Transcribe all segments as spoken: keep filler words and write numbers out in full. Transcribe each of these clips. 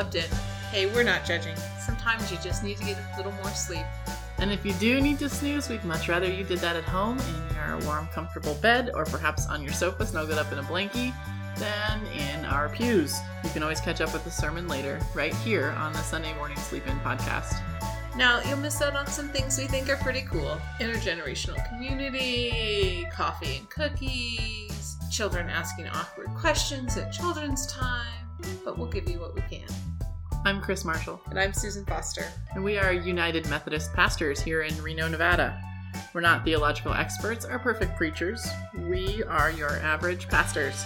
slept in. Hey, we're not judging. Sometimes you just need to get a little more sleep. And if you do need to snooze, we'd much rather you did that at home in your warm, comfortable bed, or perhaps on your sofa snuggled up in a blankie, than in our pews. You can always catch up with the sermon later, right here on the Sunday Morning Sleep In podcast. Now, you'll miss out on some things we think are pretty cool. Intergenerational community, coffee and cookies, children asking awkward questions at children's time, but we'll give you what we can. I'm Chris Marshall. And I'm Susan Foster. And we are United Methodist pastors here in Reno, Nevada. We're not theological experts or perfect preachers. We are your average pastors,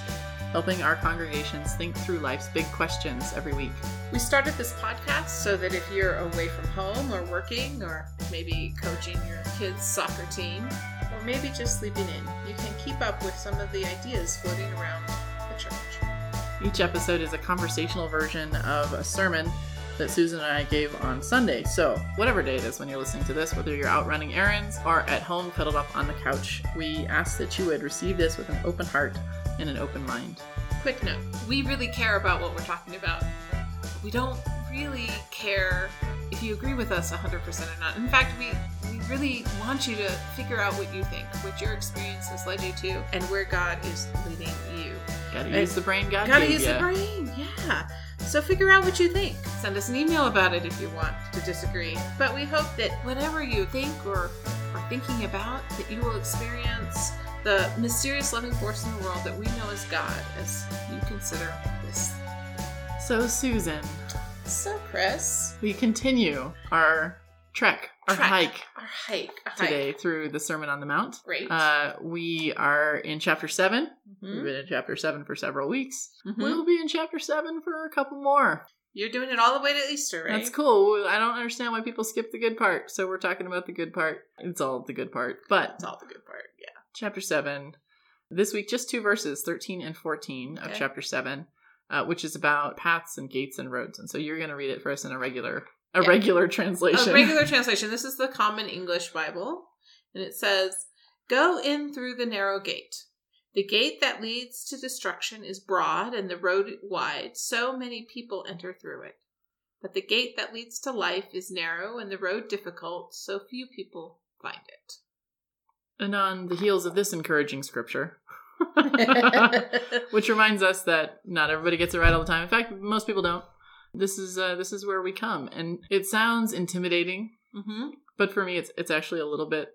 helping our congregations think through life's big questions every week. We started this podcast so that if you're away from home or working or maybe coaching your kids' soccer team or maybe just sleeping in, you can keep up with some of the ideas floating around the church. Each episode is a conversational version of a sermon that Susan and I gave on Sunday. So whatever day it is when you're listening to this, whether you're out running errands or at home cuddled up on the couch, we ask that you would receive this with an open heart and an open mind. Quick note, we really care about what we're talking about. We don't really care if you agree with us one hundred percent or not. In fact, we, we really want you to figure out what you think, what your experience has led you to, and where God is leading you. Gotta and use the brain, God Gotta use ya. the brain, yeah. So figure out what you think. Send us an email about it if you want to disagree. But we hope that whatever you think or are thinking about, that you will experience the mysterious loving force in the world that we know is God as you consider this. So, Susan. So, Chris. We continue our trek, our trek, hike. Our hike. Today hike. Through the Sermon on the Mount. Great. Uh, we are in chapter seven. Mm-hmm. We've been in chapter seven for several weeks. Mm-hmm. We'll be in chapter seven for a couple more. You're doing it all the way to Easter, right? That's cool. I don't understand why people skip the good part. So we're talking about the good part. It's all the good part. But it's all the good part, yeah. Chapter seven. This week, just two verses, thirteen and fourteen of okay. chapter seven, uh, which is about paths and gates and roads. And so you're going to read it for us in a regular a yeah. regular translation. A regular translation. This is the Common English Bible. And it says, "Go in through the narrow gate. The gate that leads to destruction is broad and the road wide. So many people enter through it. But the gate that leads to life is narrow and the road difficult. So few people find it." And on the heels of this encouraging scripture, which reminds us that not everybody gets it right all the time. In fact, most people don't. This is uh, this is where we come. And it sounds intimidating, mm-hmm. but for me, it's it's actually a little bit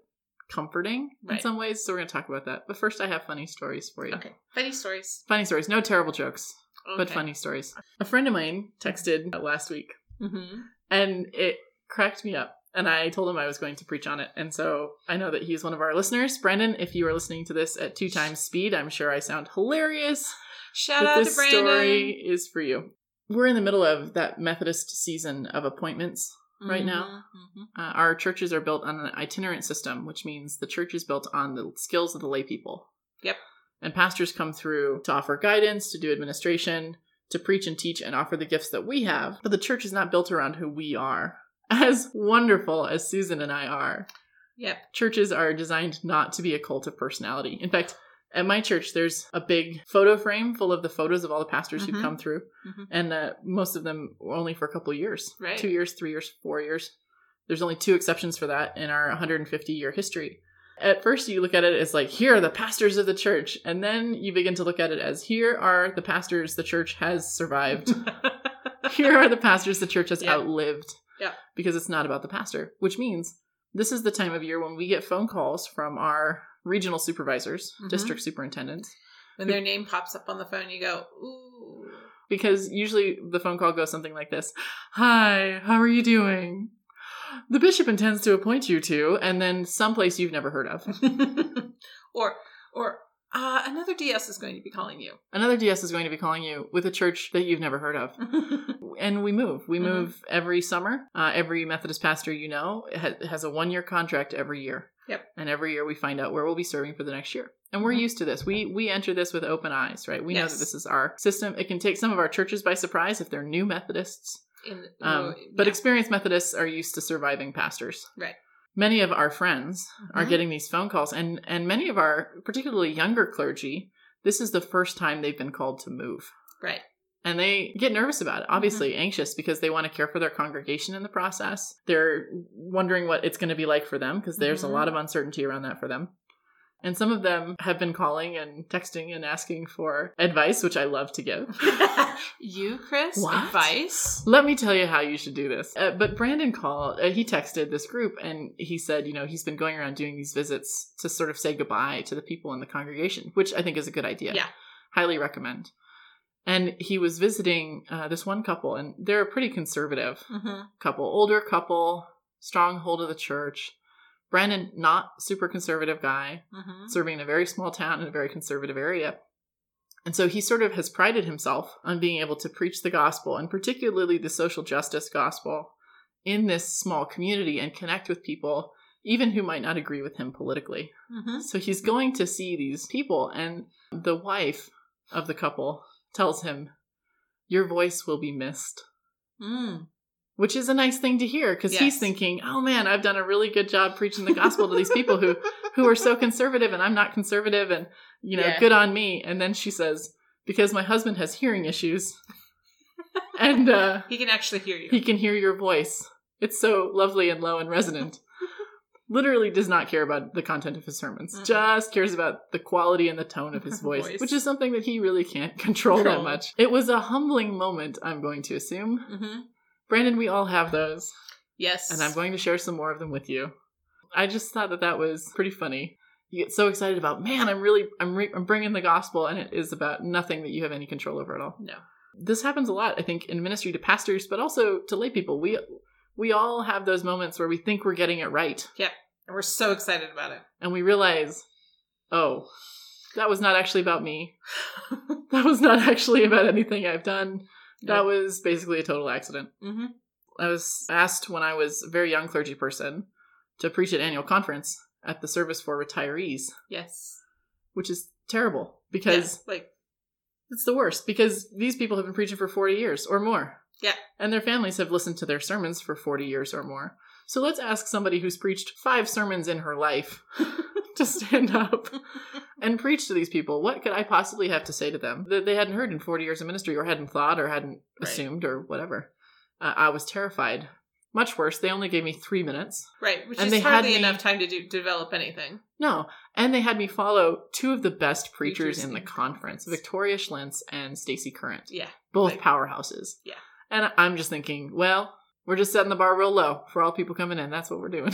comforting right. in some ways. So we're going to talk about that. But first, I have funny stories for you. Okay. Funny stories. Funny stories. No terrible jokes, okay. but funny stories. A friend of mine texted uh, last week, mm-hmm. and it cracked me up. And I told him I was going to preach on it. And so I know that he's one of our listeners. Brandon, if you are listening to this at two times speed, I'm sure I sound hilarious. Shout out to Brandon. This story is for you. We're in the middle of that Methodist season of appointments mm-hmm. right now. Mm-hmm. Uh, our churches are built on an itinerant system, which means the church is built on the skills of the lay people. Yep. And pastors come through to offer guidance, to do administration, to preach and teach and offer the gifts that we have. But the church is not built around who we are. As wonderful as Susan and I are, yep. churches are designed not to be a cult of personality. In fact, at my church, there's a big photo frame full of the photos of all the pastors mm-hmm. who've come through. Mm-hmm. And uh, most of them were only for a couple of years, right. two years, three years, four years. There's only two exceptions for that in our one hundred fifty year history. At first, you look at it as like, here are the pastors of the church. And then you begin to look at it as, here are the pastors the church has survived. Here are the pastors the church has yep. outlived. Yeah, because it's not about the pastor, which means this is the time of year when we get phone calls from our regional supervisors, mm-hmm. district superintendents. When who, their name pops up on the phone, you go, ooh. Because usually the phone call goes something like this. Hi, how are you doing? The bishop intends to appoint you to, and then someplace you've never heard of. or, or uh, another D S is going to be calling you. Another D S is going to be calling you with a church that you've never heard of. And we move. We move mm-hmm. every summer. Uh, every Methodist pastor you know ha- has a one-year contract every year. Yep. And every year we find out where we'll be serving for the next year. And we're mm-hmm. used to this. We we enter this with open eyes, right? We yes. know that this is our system. It can take some of our churches by surprise if they're new Methodists. In, um, well, yeah. But experienced Methodists are used to surviving pastors. Right. Many of our friends mm-hmm. are getting these phone calls. And, and many of our, particularly younger clergy, this is the first time they've been called to move. Right. And they get nervous about it, obviously mm-hmm. anxious, because they want to care for their congregation in the process. They're wondering what it's going to be like for them, because there's mm-hmm. a lot of uncertainty around that for them. And some of them have been calling and texting and asking for advice, which I love to give. You, Chris? What? Advice? Let me tell you how you should do this. Uh, but Brandon called, uh, he texted this group, and he said, you know, he's been going around doing these visits to sort of say goodbye to the people in the congregation, which I think is a good idea. Yeah. Highly recommend. And he was visiting uh, this one couple, and they're a pretty conservative mm-hmm. couple, older couple, stronghold of the church. Brandon, not super conservative guy, mm-hmm. serving in a very small town in a very conservative area. And so he sort of has prided himself on being able to preach the gospel, and particularly the social justice gospel, in this small community and connect with people, even who might not agree with him politically. Mm-hmm. So he's going to see these people, and the wife of the couple tells him, "Your voice will be missed." Mm. Which is a nice thing to hear, because yes. he's thinking, oh man, I've done a really good job preaching the gospel to these people who, who are so conservative, and I'm not conservative, and, you know, yeah. good on me. And then she says, because my husband has hearing issues and uh, he can actually hear you. He can hear your voice. It's so lovely and low and resonant. Literally does not care about the content of his sermons, mm-hmm. just cares about the quality and the tone of his voice, voice, which is something that he really can't control, control that much. It was a humbling moment, I'm going to assume. Mm-hmm. Brandon, we all have those. Yes. And I'm going to share some more of them with you. I just thought that that was pretty funny. You get so excited about, man, I'm really, I'm, re- I'm bringing the gospel, and it is about nothing that you have any control over at all. No. This happens a lot, I think, in ministry to pastors, but also to lay people. We, we all have those moments where we think we're getting it right. Yeah. And we're so excited about it. And we realize, oh, that was not actually about me. That was not actually about anything I've done. That nope. was basically a total accident. Mm-hmm. I was asked when I was a very young clergy person to preach at annual conference at the service for retirees. Yes. Which is terrible, because yes, like it's the worst, because these people have been preaching for forty years or more. Yeah. And their families have listened to their sermons for forty years or more. So let's ask somebody who's preached five sermons in her life to stand up and preach to these people. What could I possibly have to say to them that they hadn't heard in forty years of ministry, or hadn't thought, or hadn't right. assumed, or whatever? Uh, I was terrified. Much worse, they only gave me three minutes. Right, which and is they hardly had me, enough time to do, develop anything. No, and they had me follow two of the best preachers, preachers in the conference, Victoria Schlintz and Stacey Current. Yeah. Both like, powerhouses. Yeah. And I'm just thinking, well, we're just setting the bar real low for all people coming in. That's what we're doing.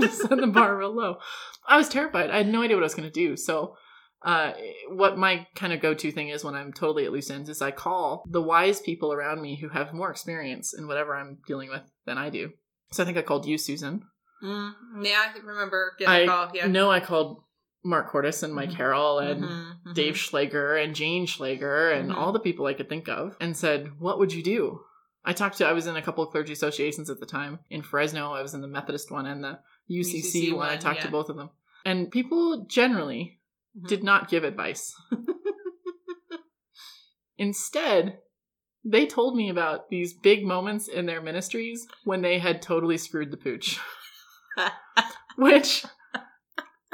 Just setting the bar real low. I was terrified. I had no idea what I was going to do. So uh, what my kind of go-to thing is when I'm totally at loose ends is I call the wise people around me who have more experience in whatever I'm dealing with than I do. So I think I called you, Susan. Mm, yeah, I remember getting I a call. Yeah. No, I called Mark Cordes and Mike Carroll and mm-hmm, mm-hmm. Dave Schlager and Jane Schlager and mm-hmm. all the people I could think of, and said, what would you do? I talked to, I was in a couple of clergy associations at the time in Fresno. I was in the Methodist one and the U C C, U C C one. I talked yeah. to both of them. And people generally mm-hmm. did not give advice. Instead, they told me about these big moments in their ministries when they had totally screwed the pooch, which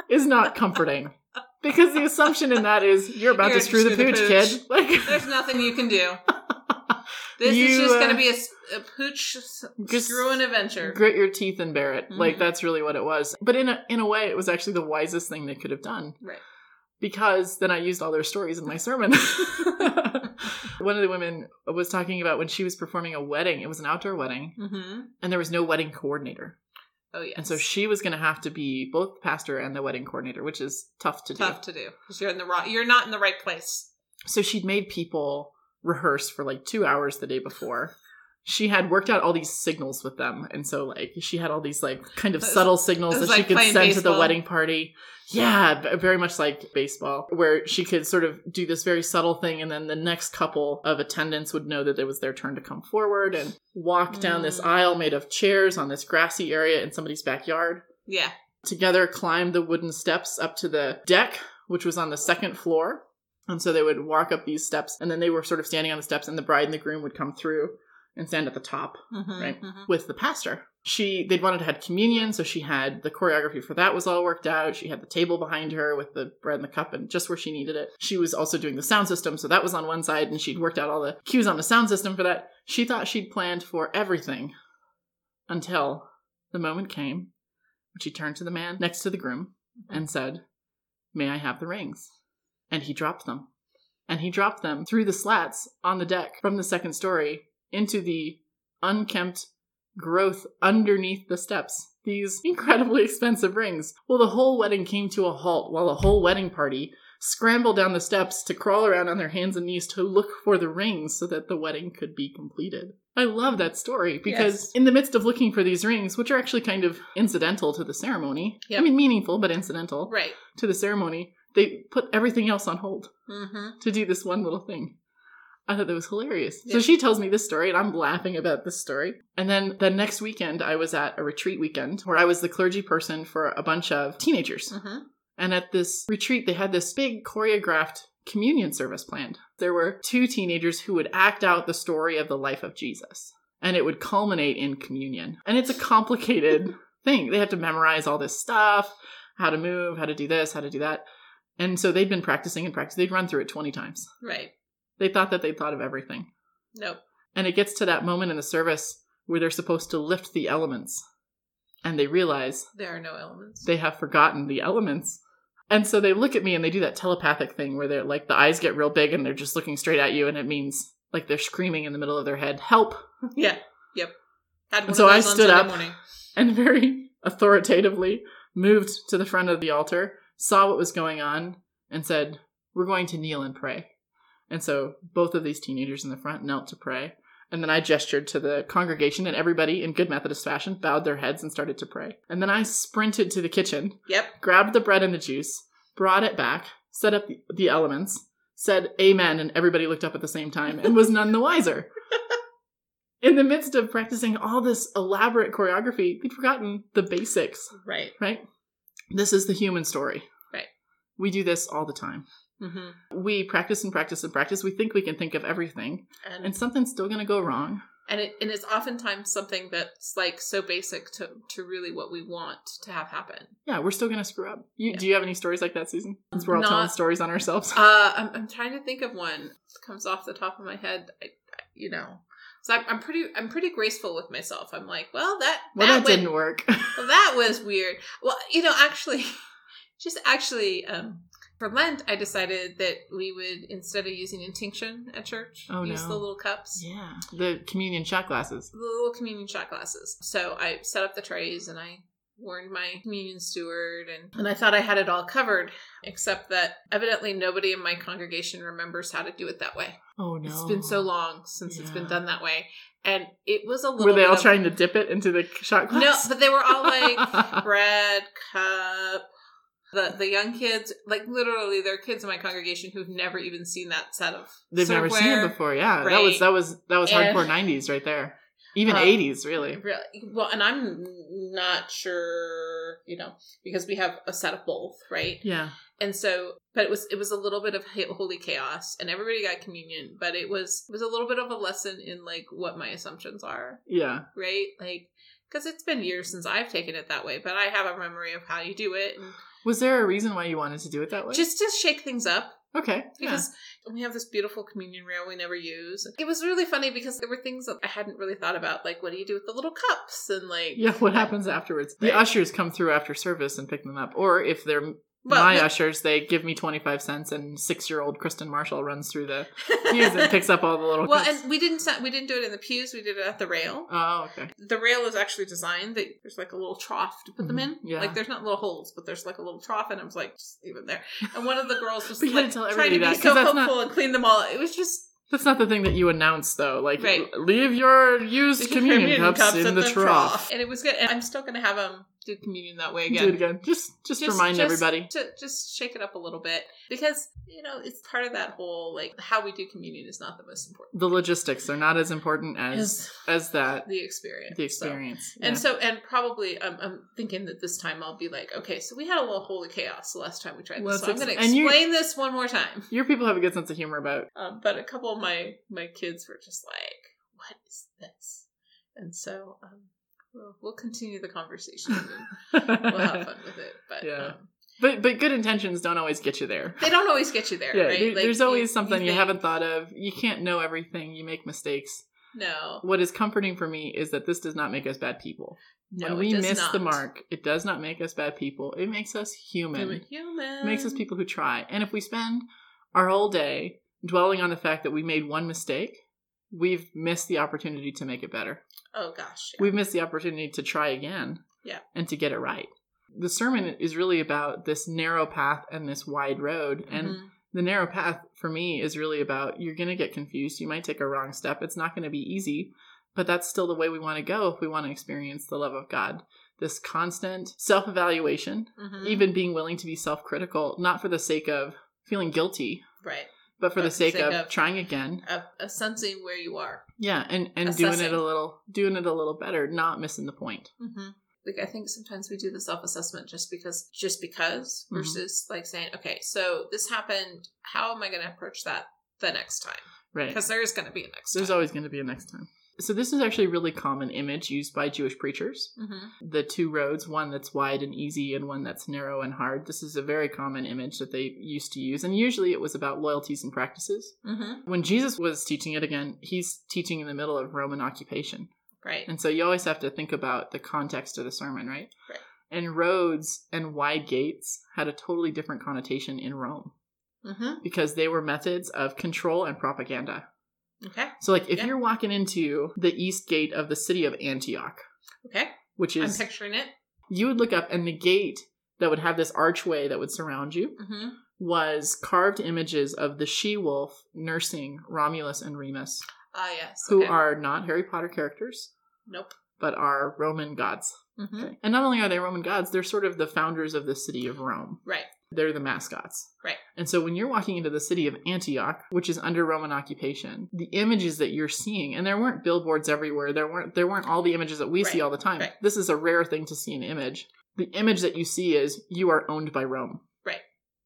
is not comforting. Because the assumption in that is, you're about you're to screw the, the pooch, pooch, kid. Like, there's nothing you can do. This you, is just uh, going to be a, a pooch screwing adventure. Grit your teeth and bear it. Mm-hmm. Like, that's really what it was. But in a in a way, it was actually the wisest thing they could have done. Right. Because then I used all their stories in my sermon. One of the women was talking about when she was performing a wedding. It was an outdoor wedding. Mm-hmm. And there was no wedding coordinator. Oh, yeah. And so she was going to have to be both the pastor and the wedding coordinator, which is tough to do. Tough to do. Because you're in the wrong, you're not in the right place. So she'd made people rehearse for like two hours the day before. She had worked out all these signals with them, and so like she had all these like kind of was, subtle signals that like she could send baseball. To the wedding party. Yeah, very much like baseball, where she could sort of do this very subtle thing, and then the next couple of attendants would know that it was their turn to come forward and walk mm. down this aisle made of chairs on this grassy area in somebody's backyard. Yeah, together climb the wooden steps up to the deck, which was on the second floor. And so they would walk up these steps, and then they were sort of standing on the steps, and the bride and the groom would come through and stand at the top, mm-hmm, right, mm-hmm. with the pastor. She, they'd wanted to have communion, so she had the choreography for that was all worked out. She had the table behind her with the bread and the cup and just where she needed it. She was also doing the sound system, so that was on one side, and she'd worked out all the cues on the sound system for that. She thought she'd planned for everything until the moment came when she turned to the man next to the groom and said, "May I have the rings?" And he dropped them. And he dropped them through the slats on the deck from the second story into the unkempt growth underneath the steps. These incredibly expensive rings. Well, the whole wedding came to a halt while the whole wedding party scrambled down the steps to crawl around on their hands and knees to look for the rings so that the wedding could be completed. I love that story because yes. in the midst of looking for these rings, which are actually kind of incidental to the ceremony, yep. I mean meaningful but incidental right. to the ceremony, they put everything else on hold mm-hmm. to do this one little thing. I thought that was hilarious. Yeah. So she tells me this story, and I'm laughing about this story. And then the next weekend, I was at a retreat weekend where I was the clergy person for a bunch of teenagers. Uh-huh. And at this retreat, they had this big choreographed communion service planned. There were two teenagers who would act out the story of the life of Jesus, and it would culminate in communion. And it's a complicated thing. They have to memorize all this stuff, how to move, how to do this, how to do that. And so they'd been practicing and practicing. They'd run through it twenty times. Right. They thought that they thought of everything. Nope. And it gets to that moment in the service where they're supposed to lift the elements. And they realize... there are no elements. They have forgotten the elements. And so they look at me and they do that telepathic thing where they're like, the eyes get real big and they're just looking straight at you. And it means like they're screaming in the middle of their head, "Help." Yeah. Yep. Had one and so I stood up morning. and very authoritatively moved to the front of the altar, saw what was going on, and said, "We're going to kneel and pray." And so both of these teenagers in the front knelt to pray. And then I gestured to the congregation, and everybody in good Methodist fashion bowed their heads and started to pray. And then I sprinted to the kitchen, yep. grabbed the bread and the juice, brought it back, set up the, the elements, said amen, and everybody looked up at the same time and was none the wiser. In the midst of practicing all this elaborate choreography, we'd forgotten the basics. Right. Right? This is the human story. Right. We do this all the time. Mm-hmm. We practice and practice and practice. We think we can think of everything, and, and something's still going to go wrong. And it and it's oftentimes something that's like so basic to, to really what we want to have happen. Yeah, we're still going to screw up. You, yeah. Do you have any stories like that, Susan? Since we're all Not, telling stories on ourselves. Uh, I'm I'm trying to think of one. It comes off the top of my head. I, I, you know, so I'm, I'm pretty I'm pretty graceful with myself. I'm like, well, that well that, that went, didn't work. Well, that was weird. Well, you know, actually, just actually. um For Lent, I decided that we would, instead of using intinction at church, oh, use no. the little cups. Yeah. The communion shot glasses. The little communion shot glasses. So I set up the trays and I warned my communion steward, and, and I thought I had it all covered, except that evidently nobody in my congregation remembers how to do it that way. Oh, no. It's been so long since yeah. it's been done that way. And it was a little Were they all of, trying to dip it into the shot glass? No, but they were all like, bread, cup... The the young kids, like literally there are kids in my congregation who've never even seen that set of They've serveware. Never seen it before, yeah. Right. That was that was that was and, hardcore nineties right there. Even eighties, um, really. Really. Well, and I'm not sure, you know, because we have a set of both, right? Yeah. And so, but it was it was a little bit of holy chaos, and everybody got communion, but it was it was a little bit of a lesson in like what my assumptions are. Yeah. Right? Like, because it's been years since I've taken it that way, but I have a memory of how you do it. And was there a reason why you wanted to do it that way? Just to shake things up. Okay. Because yeah. we have this beautiful communion rail we never use. It was really funny because there were things that I hadn't really thought about, like what do you do with the little cups and like... Yeah, what happens afterwards? Right. The ushers come through after service and pick them up. Or if they're well, my no. ushers, they give me twenty-five cents and six-year-old Kristen Marshall runs through the pews and picks up all the little well, cups. Well, and we didn't we didn't do it in the pews. We did it at the rail. Oh, okay. The rail is actually designed that there's like a little trough to put mm-hmm. them in. Yeah. Like there's not little holes, but there's like a little trough, and I was like, just leave it there. And one of the girls was like... trying to be that, so helpful not, and clean them all. It was just... That's not the thing that you announce, though. Like, right. leave your used leave communion, communion cups, cups in, in the, the trough. trough. And it was good. And I'm still going to have them do communion that way again. Do it again. Just, just, just remind just, everybody. To, just shake it up a little bit. Because, you know, it's part of that whole, like, how we do communion is not the most important. The logistics are not as important as as that. The experience. The experience. So. Yeah. And so, and probably um, I'm thinking that this time I'll be like, okay, so we had a little holy chaos the last time we tried well, this. So I'm going to explain this one more time. Your people have a good sense of humor about it. Um, but a couple of my, my kids were just like, what is this? And so, um. we'll, we'll continue the conversation. And we'll have fun with it. But yeah. Um, But but good intentions don't always get you there. They don't always get you there, yeah, right? There, like, there's always you, something you, you haven't thought of. You can't know everything. You make mistakes. No. What is comforting for me is that this does not make us bad people. No, when we miss not. the mark, it does not make us bad people. It makes us human. Human. human. It makes us people who try. And if we spend our whole day dwelling on the fact that we made one mistake, we've missed the opportunity to make it better. Oh, gosh. Yeah. We've missed the opportunity to try again. Yeah. And to get it right. The sermon is really about this narrow path and this wide road. And mm-hmm. the narrow path for me is really about, you're going to get confused. You might take a wrong step. It's not going to be easy, but that's still the way we want to go if we want to experience the love of God. This constant self-evaluation, mm-hmm. even being willing to be self-critical, not for the sake of feeling guilty, right? But for, for the, sake the sake of, of trying again. Of, of sensing where you are. Yeah. And, and doing it a little, doing it a little better, not missing the point. Mm-hmm. Like, I think sometimes we do the self-assessment just because, just because, versus mm-hmm. like saying, okay, so this happened. How am I going to approach that the next time? Right. Because there is going to be a next time. There's always going to be a next time. So this is actually a really common image used by Jewish preachers. Mm-hmm. The two roads, one that's wide and easy and one that's narrow and hard. This is a very common image that they used to use. And usually it was about loyalties and practices. Mm-hmm. When Jesus was teaching it, again, he's teaching in the middle of Roman occupation. Right. And so you always have to think about the context of the sermon, right? Right. And roads and wide gates had a totally different connotation in Rome mm-hmm. because they were methods of control and propaganda. Okay. So like if yeah. you're walking into the east gate of the city of Antioch. Okay. Which is... I'm picturing it. You would look up and the gate that would have this archway that would surround you mm-hmm. was carved images of the she-wolf nursing Romulus and Remus. Ah, yes. Who okay. are not Harry Potter characters. Nope. But are Roman gods. Mm-hmm. Okay. And not only are they Roman gods, they're sort of the founders of the city of Rome. Right. They're the mascots. Right. And so when you're walking into the city of Antioch, which is under Roman occupation, the images that you're seeing, and there weren't billboards everywhere. There weren't there weren't all the images that we right. see all the time. Right. This is a rare thing to see an image. The image that you see is you are owned by Rome.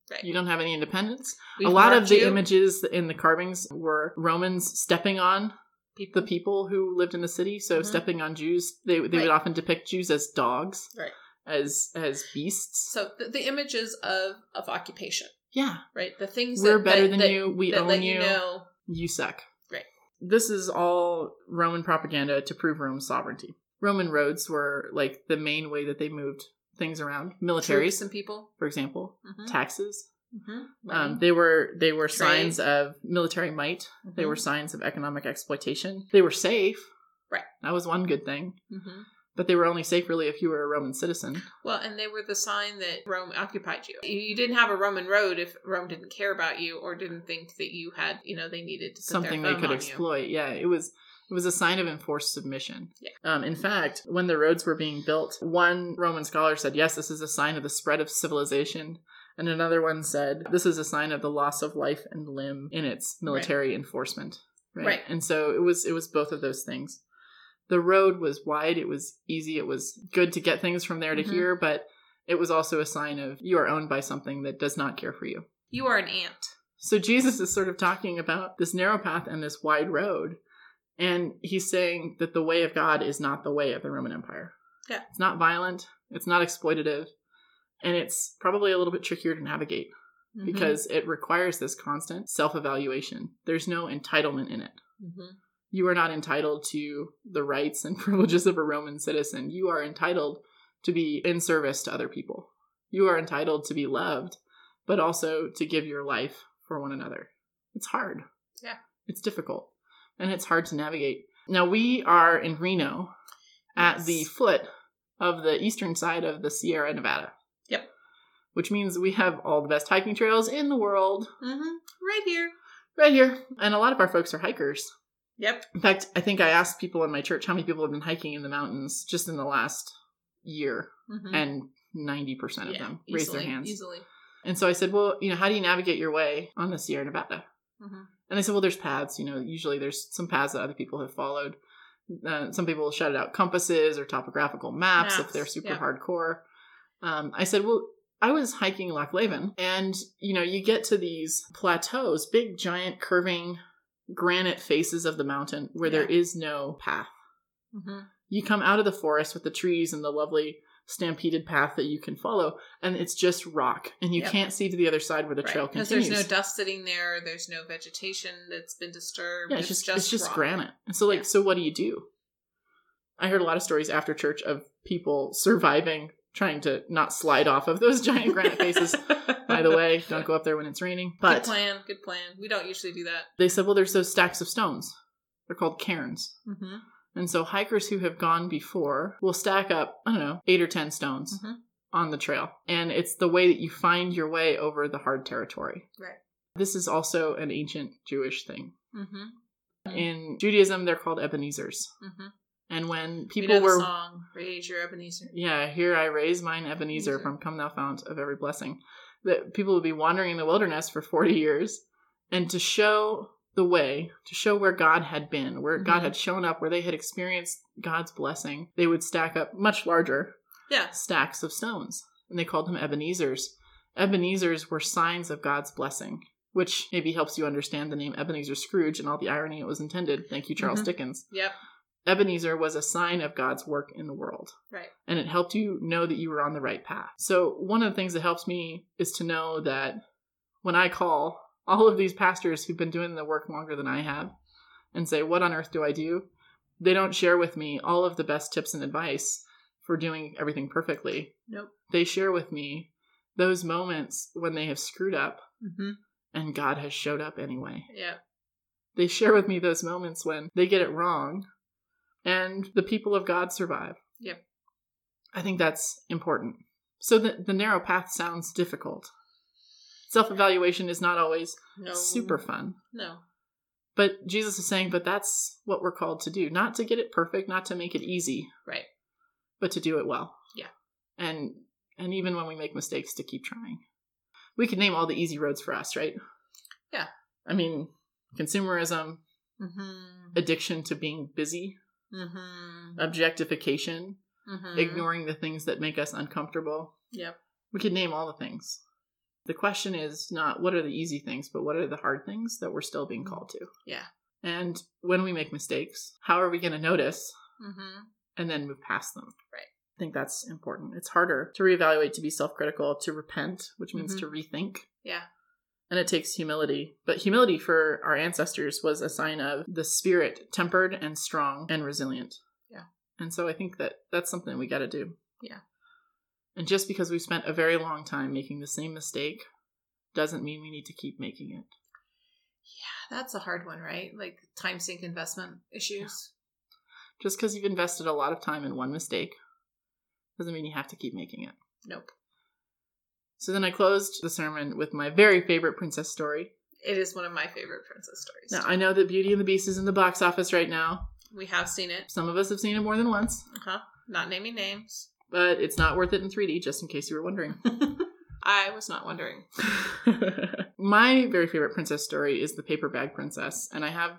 Right. You don't have any independence. We've a lot of the you. images in the carvings were Romans stepping on people. the people who lived in the city. So mm-hmm. stepping on Jews, they they right. would often depict Jews as dogs, right. as as beasts. So the, the images of, of occupation. Yeah. Right? The things We're that... We're better that, than that, you. We that, own that you. You, know. You suck. Right. This is all Roman propaganda to prove Rome's sovereignty. Roman roads were like the main way that they moved things around. Militaries and people, for example, mm-hmm. taxes. Mm-hmm. Um, they were they were Trade. signs of military might. Mm-hmm. They were signs of economic exploitation. They were safe. Right. That was one good thing. Mm-hmm. But they were only safe really if you were a Roman citizen. Well, and they were the sign that Rome occupied you. You didn't have a Roman road if Rome didn't care about you or didn't think that you had, you know, they needed to put something their thumb they could on exploit. You. Yeah, it was. It was a sign of enforced submission. Yeah. Um, in fact, when the roads were being built, one Roman scholar said, yes, this is a sign of the spread of civilization. And another one said, this is a sign of the loss of life and limb in its military right. enforcement. Right? right. And so it was it was both of those things. The road was wide. It was easy. It was good to get things from there to mm-hmm. here. But it was also a sign of you are owned by something that does not care for you. You are an ant. So Jesus is sort of talking about this narrow path and this wide road. And he's saying that the way of God is not the way of the Roman Empire. Yeah. It's not violent. It's not exploitative. And it's probably a little bit trickier to navigate mm-hmm. because it requires this constant self-evaluation. There's no entitlement in it. Mm-hmm. You are not entitled to the rights and privileges of a Roman citizen. You are entitled to be in service to other people. You are entitled to be loved, but also to give your life for one another. It's hard. Yeah. It's difficult. And it's hard to navigate. Now, we are in Reno at yes. the foot of the eastern side of the Sierra Nevada. Yep. Which means we have all the best hiking trails in the world. Mm-hmm. Right here. Right here. And a lot of our folks are hikers. Yep. In fact, I think I asked people in my church how many people have been hiking in the mountains just in the last year. Mm-hmm. And ninety percent of yeah, them easily, raised their hands. Easily. And so I said, well, you know, how do you navigate your way on the Sierra Nevada? Mm-hmm. And they said, well, there's paths, you know, usually there's some paths that other people have followed. Uh, some people will shout out compasses or topographical maps, maps if they're super yeah. hardcore. Um, I said, well, I was hiking Lac-Leven and, you know, you get to these plateaus, big, giant, curving granite faces of the mountain where yeah. there is no path. Mm-hmm. You come out of the forest with the trees and the lovely stampeded path that you can follow, and it's just rock, and you yep. can't see to the other side where the right. trail continues. Because there's no dust sitting there, there's no vegetation that's been disturbed. Yeah, it's, it's just, just it's just rock. Granite. And so, like, yeah. so what do you do? I heard a lot of stories after church of people surviving, trying to not slide off of those giant granite faces. By the way, don't go up there when it's raining. But good plan, good plan. We don't usually do that. They said, well, there's those stacks of stones. They're called cairns. Mm-hmm. And so hikers who have gone before will stack up, I don't know, eight or ten stones mm-hmm. on the trail. And it's the way that you find your way over the hard territory. Right. This is also an ancient Jewish thing. Mm-hmm. In Judaism, they're called Ebenezers. Mm-hmm. And when people we know were... the song, Raise Your Ebenezer. Yeah, here I raise mine Ebenezer, Ebenezer from Come Thou Fount of Every Blessing. That people would be wandering in the wilderness for forty years. And to show... the way, to show where God had been, where mm-hmm. God had shown up, where they had experienced God's blessing, they would stack up much larger yeah. stacks of stones. And they called them Ebenezers. Ebenezers were signs of God's blessing, which maybe helps you understand the name Ebenezer Scrooge and all the irony it was intended. Thank you, Charles mm-hmm. Dickens. Yep. Ebenezer was a sign of God's work in the world. Right. And it helped you know that you were on the right path. So one of the things that helps me is to know that when I call... all of these pastors who've been doing the work longer than I have and say, what on earth do I do? They don't share with me all of the best tips and advice for doing everything perfectly. Nope. They share with me those moments when they have screwed up mm-hmm. and God has showed up anyway. Yeah. They share with me those moments when they get it wrong and the people of God survive. Yep. I think that's important. So the, the narrow path sounds difficult. Self-evaluation is not always no. super fun. No. But Jesus is saying, but that's what we're called to do. Not to get it perfect, not to make it easy. Right. But to do it well. Yeah. And and even when we make mistakes, to keep trying. We could name all the easy roads for us, right? Yeah. I mean, consumerism, mm-hmm. addiction to being busy, mm-hmm. objectification, mm-hmm. ignoring the things that make us uncomfortable. Yep. We could name all the things. The question is not what are the easy things, but what are the hard things that we're still being called to? Yeah. And when we make mistakes, how are we going to notice mm-hmm. and then move past them? Right. I think that's important. It's harder to reevaluate, to be self-critical, to repent, which means mm-hmm. to rethink. Yeah. And it takes humility. But humility for our ancestors was a sign of the spirit tempered and strong and resilient. Yeah. And so I think that that's something we got to do. Yeah. And just because we've spent a very long time making the same mistake doesn't mean we need to keep making it. Yeah, that's a hard one, right? Like time sink investment issues. Yeah. Just because you've invested a lot of time in one mistake doesn't mean you have to keep making it. Nope. So then I closed the sermon with my very favorite princess story. It is one of my favorite princess stories. Now, I know that Beauty and the Beast is in the box office right now. We have seen it. Some of us have seen it more than once. Uh-huh. Not naming names. But it's not worth it in three D, just in case you were wondering. I was not wondering. My very favorite princess story is The Paper Bag Princess. And I have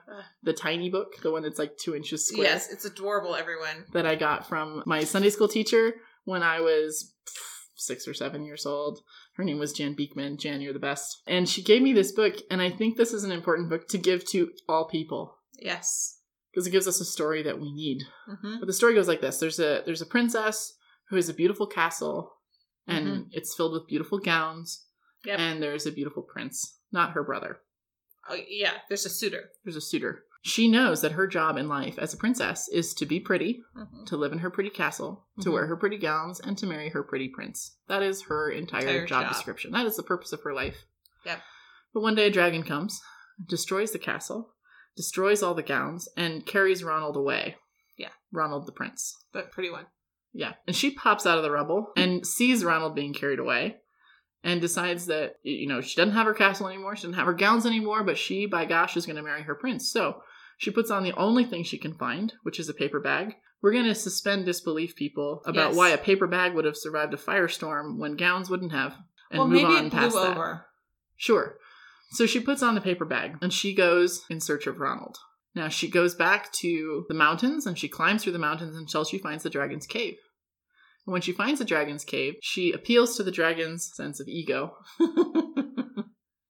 the tiny book, the one that's like two inches square. Yes, it's adorable, everyone. That I got from my Sunday school teacher when I was six or seven years old. Her name was Jan Beekman. Jan, you're the best. And she gave me this book. And I think this is an important book to give to all people. Yes. Because it gives us a story that we need. Mm-hmm. But the story goes like this. There's a There's a princess... who has a beautiful castle, and mm-hmm. it's filled with beautiful gowns, yep. and there's a beautiful prince, not her brother. Oh, yeah, there's a suitor. There's a suitor. She knows that her job in life as a princess is to be pretty, mm-hmm. to live in her pretty castle, to mm-hmm. wear her pretty gowns, and to marry her pretty prince. That is her entire, entire job, job description. That is the purpose of her life. Yep. But one day a dragon comes, destroys the castle, destroys all the gowns, and carries Ronald away. Yeah. Ronald the prince. The pretty one. Yeah. And she pops out of the rubble and sees Ronald being carried away and decides that, you know, she doesn't have her castle anymore. She doesn't have her gowns anymore, but she, by gosh, is going to marry her prince. So she puts on the only thing she can find, which is a paper bag. We're going to suspend disbelief, people, about yes. why a paper bag would have survived a firestorm when gowns wouldn't have. And well, move maybe on it blew past over. That. Sure. So she puts on the paper bag and she goes in search of Ronald. Now she goes back to the mountains and she climbs through the mountains until she finds the dragon's cave. And when she finds the dragon's cave, she appeals to the dragon's sense of ego.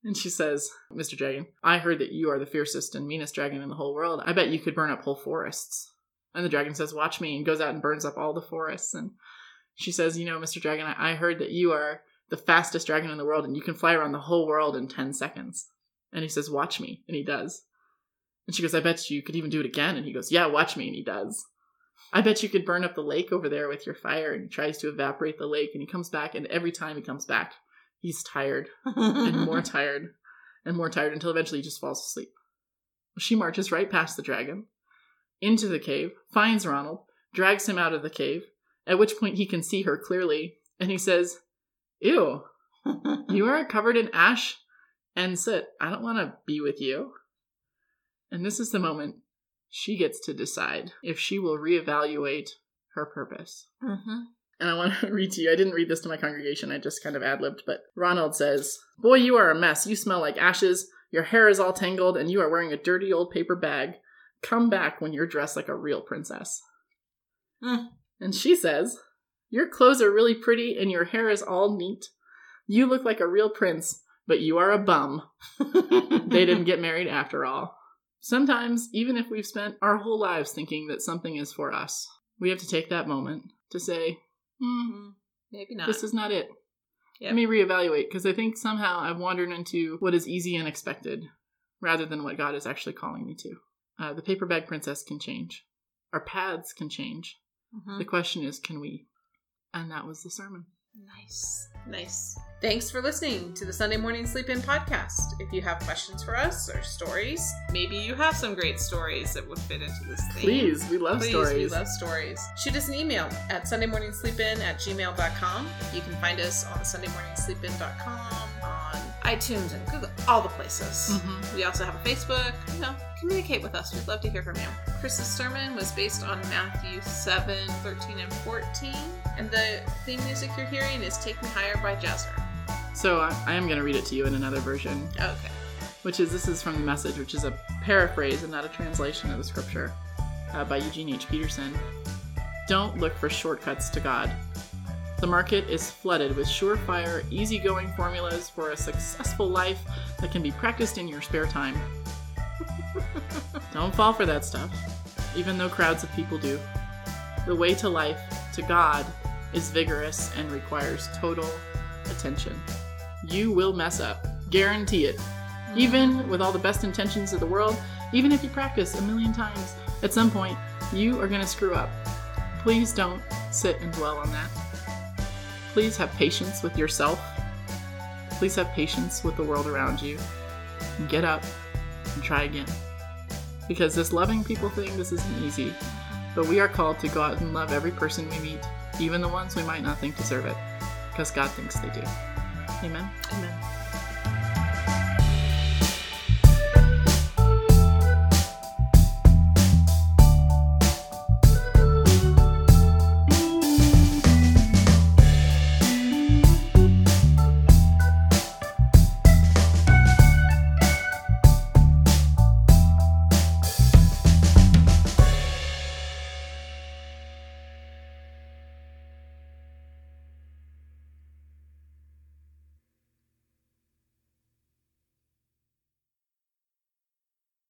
And she says, Mister Dragon, I heard that you are the fiercest and meanest dragon in the whole world. I bet you could burn up whole forests. And the dragon says, watch me, and goes out and burns up all the forests. And she says, you know, Mister Dragon, I, I heard that you are the fastest dragon in the world, and you can fly around the whole world in ten seconds. And he says, watch me. And he does. And she goes, I bet you could even do it again. And he goes, yeah, watch me. And he does. I bet you could burn up the lake over there with your fire. And he tries to evaporate the lake, and he comes back. And every time he comes back, he's tired and more tired and more tired until eventually he just falls asleep. She marches right past the dragon into the cave, finds Ronald, drags him out of the cave, at which point he can see her clearly. And he says, ew, you are covered in ash and soot. I don't want to be with you. And this is the moment she gets to decide if she will reevaluate her purpose. Mm-hmm. And I want to read to you. I didn't read this to my congregation. I just kind of ad-libbed. But Ronald says, boy, you are a mess. You smell like ashes. Your hair is all tangled, and you are wearing a dirty old paper bag. Come back when you're dressed like a real princess. Mm. And she says, your clothes are really pretty, and your hair is all neat. You look like a real prince, but you are a bum. They didn't get married after all. Sometimes, even if we've spent our whole lives thinking that something is for us, we have to take that moment to say, hmm, maybe not. This is not it. Yep. Let me reevaluate, because I think somehow I've wandered into what is easy and expected rather than what God is actually calling me to. Uh, the paper bag princess can change. Our paths can change. Mm-hmm. The question is, can we? And that was the sermon. Nice. Nice. Thanks for listening to the Sunday Morning Sleep In podcast. If you have questions for us or stories, maybe you have some great stories that would fit into this theme. Please, we love Please, stories. Please, we love stories. Shoot us an email at sunday morning sleep in at gmail dot com. You can find us on sunday morning sleep in dot com, on iTunes and Google, all the places. Mm-hmm. We also have a Facebook. You know, communicate with us. We'd love to hear from you. Chris's sermon was based on Matthew seven, thirteen, and fourteen. And the theme music you're hearing is Take Me Higher by Jazzer. So I, I am going to read it to you in another version. Okay. Which is, this is from The Message, which is a paraphrase and not a translation of the scripture, uh, by Eugene H. Peterson. Don't look for shortcuts to God. The market is flooded with surefire, easygoing formulas for a successful life that can be practiced in your spare time. Don't fall for that stuff, even though crowds of people do. The way to life, to God, is vigorous and requires total attention. You will mess up. Guarantee it. Even with all the best intentions of the world, even if you practice a million times, at some point, you are going to screw up. Please don't sit and dwell on that. Please have patience with yourself. Please have patience with the world around you. And get up and try again. Because this loving people thing, this isn't easy. But we are called to go out and love every person we meet, even the ones we might not think deserve it, because God thinks they do. Amen? Amen.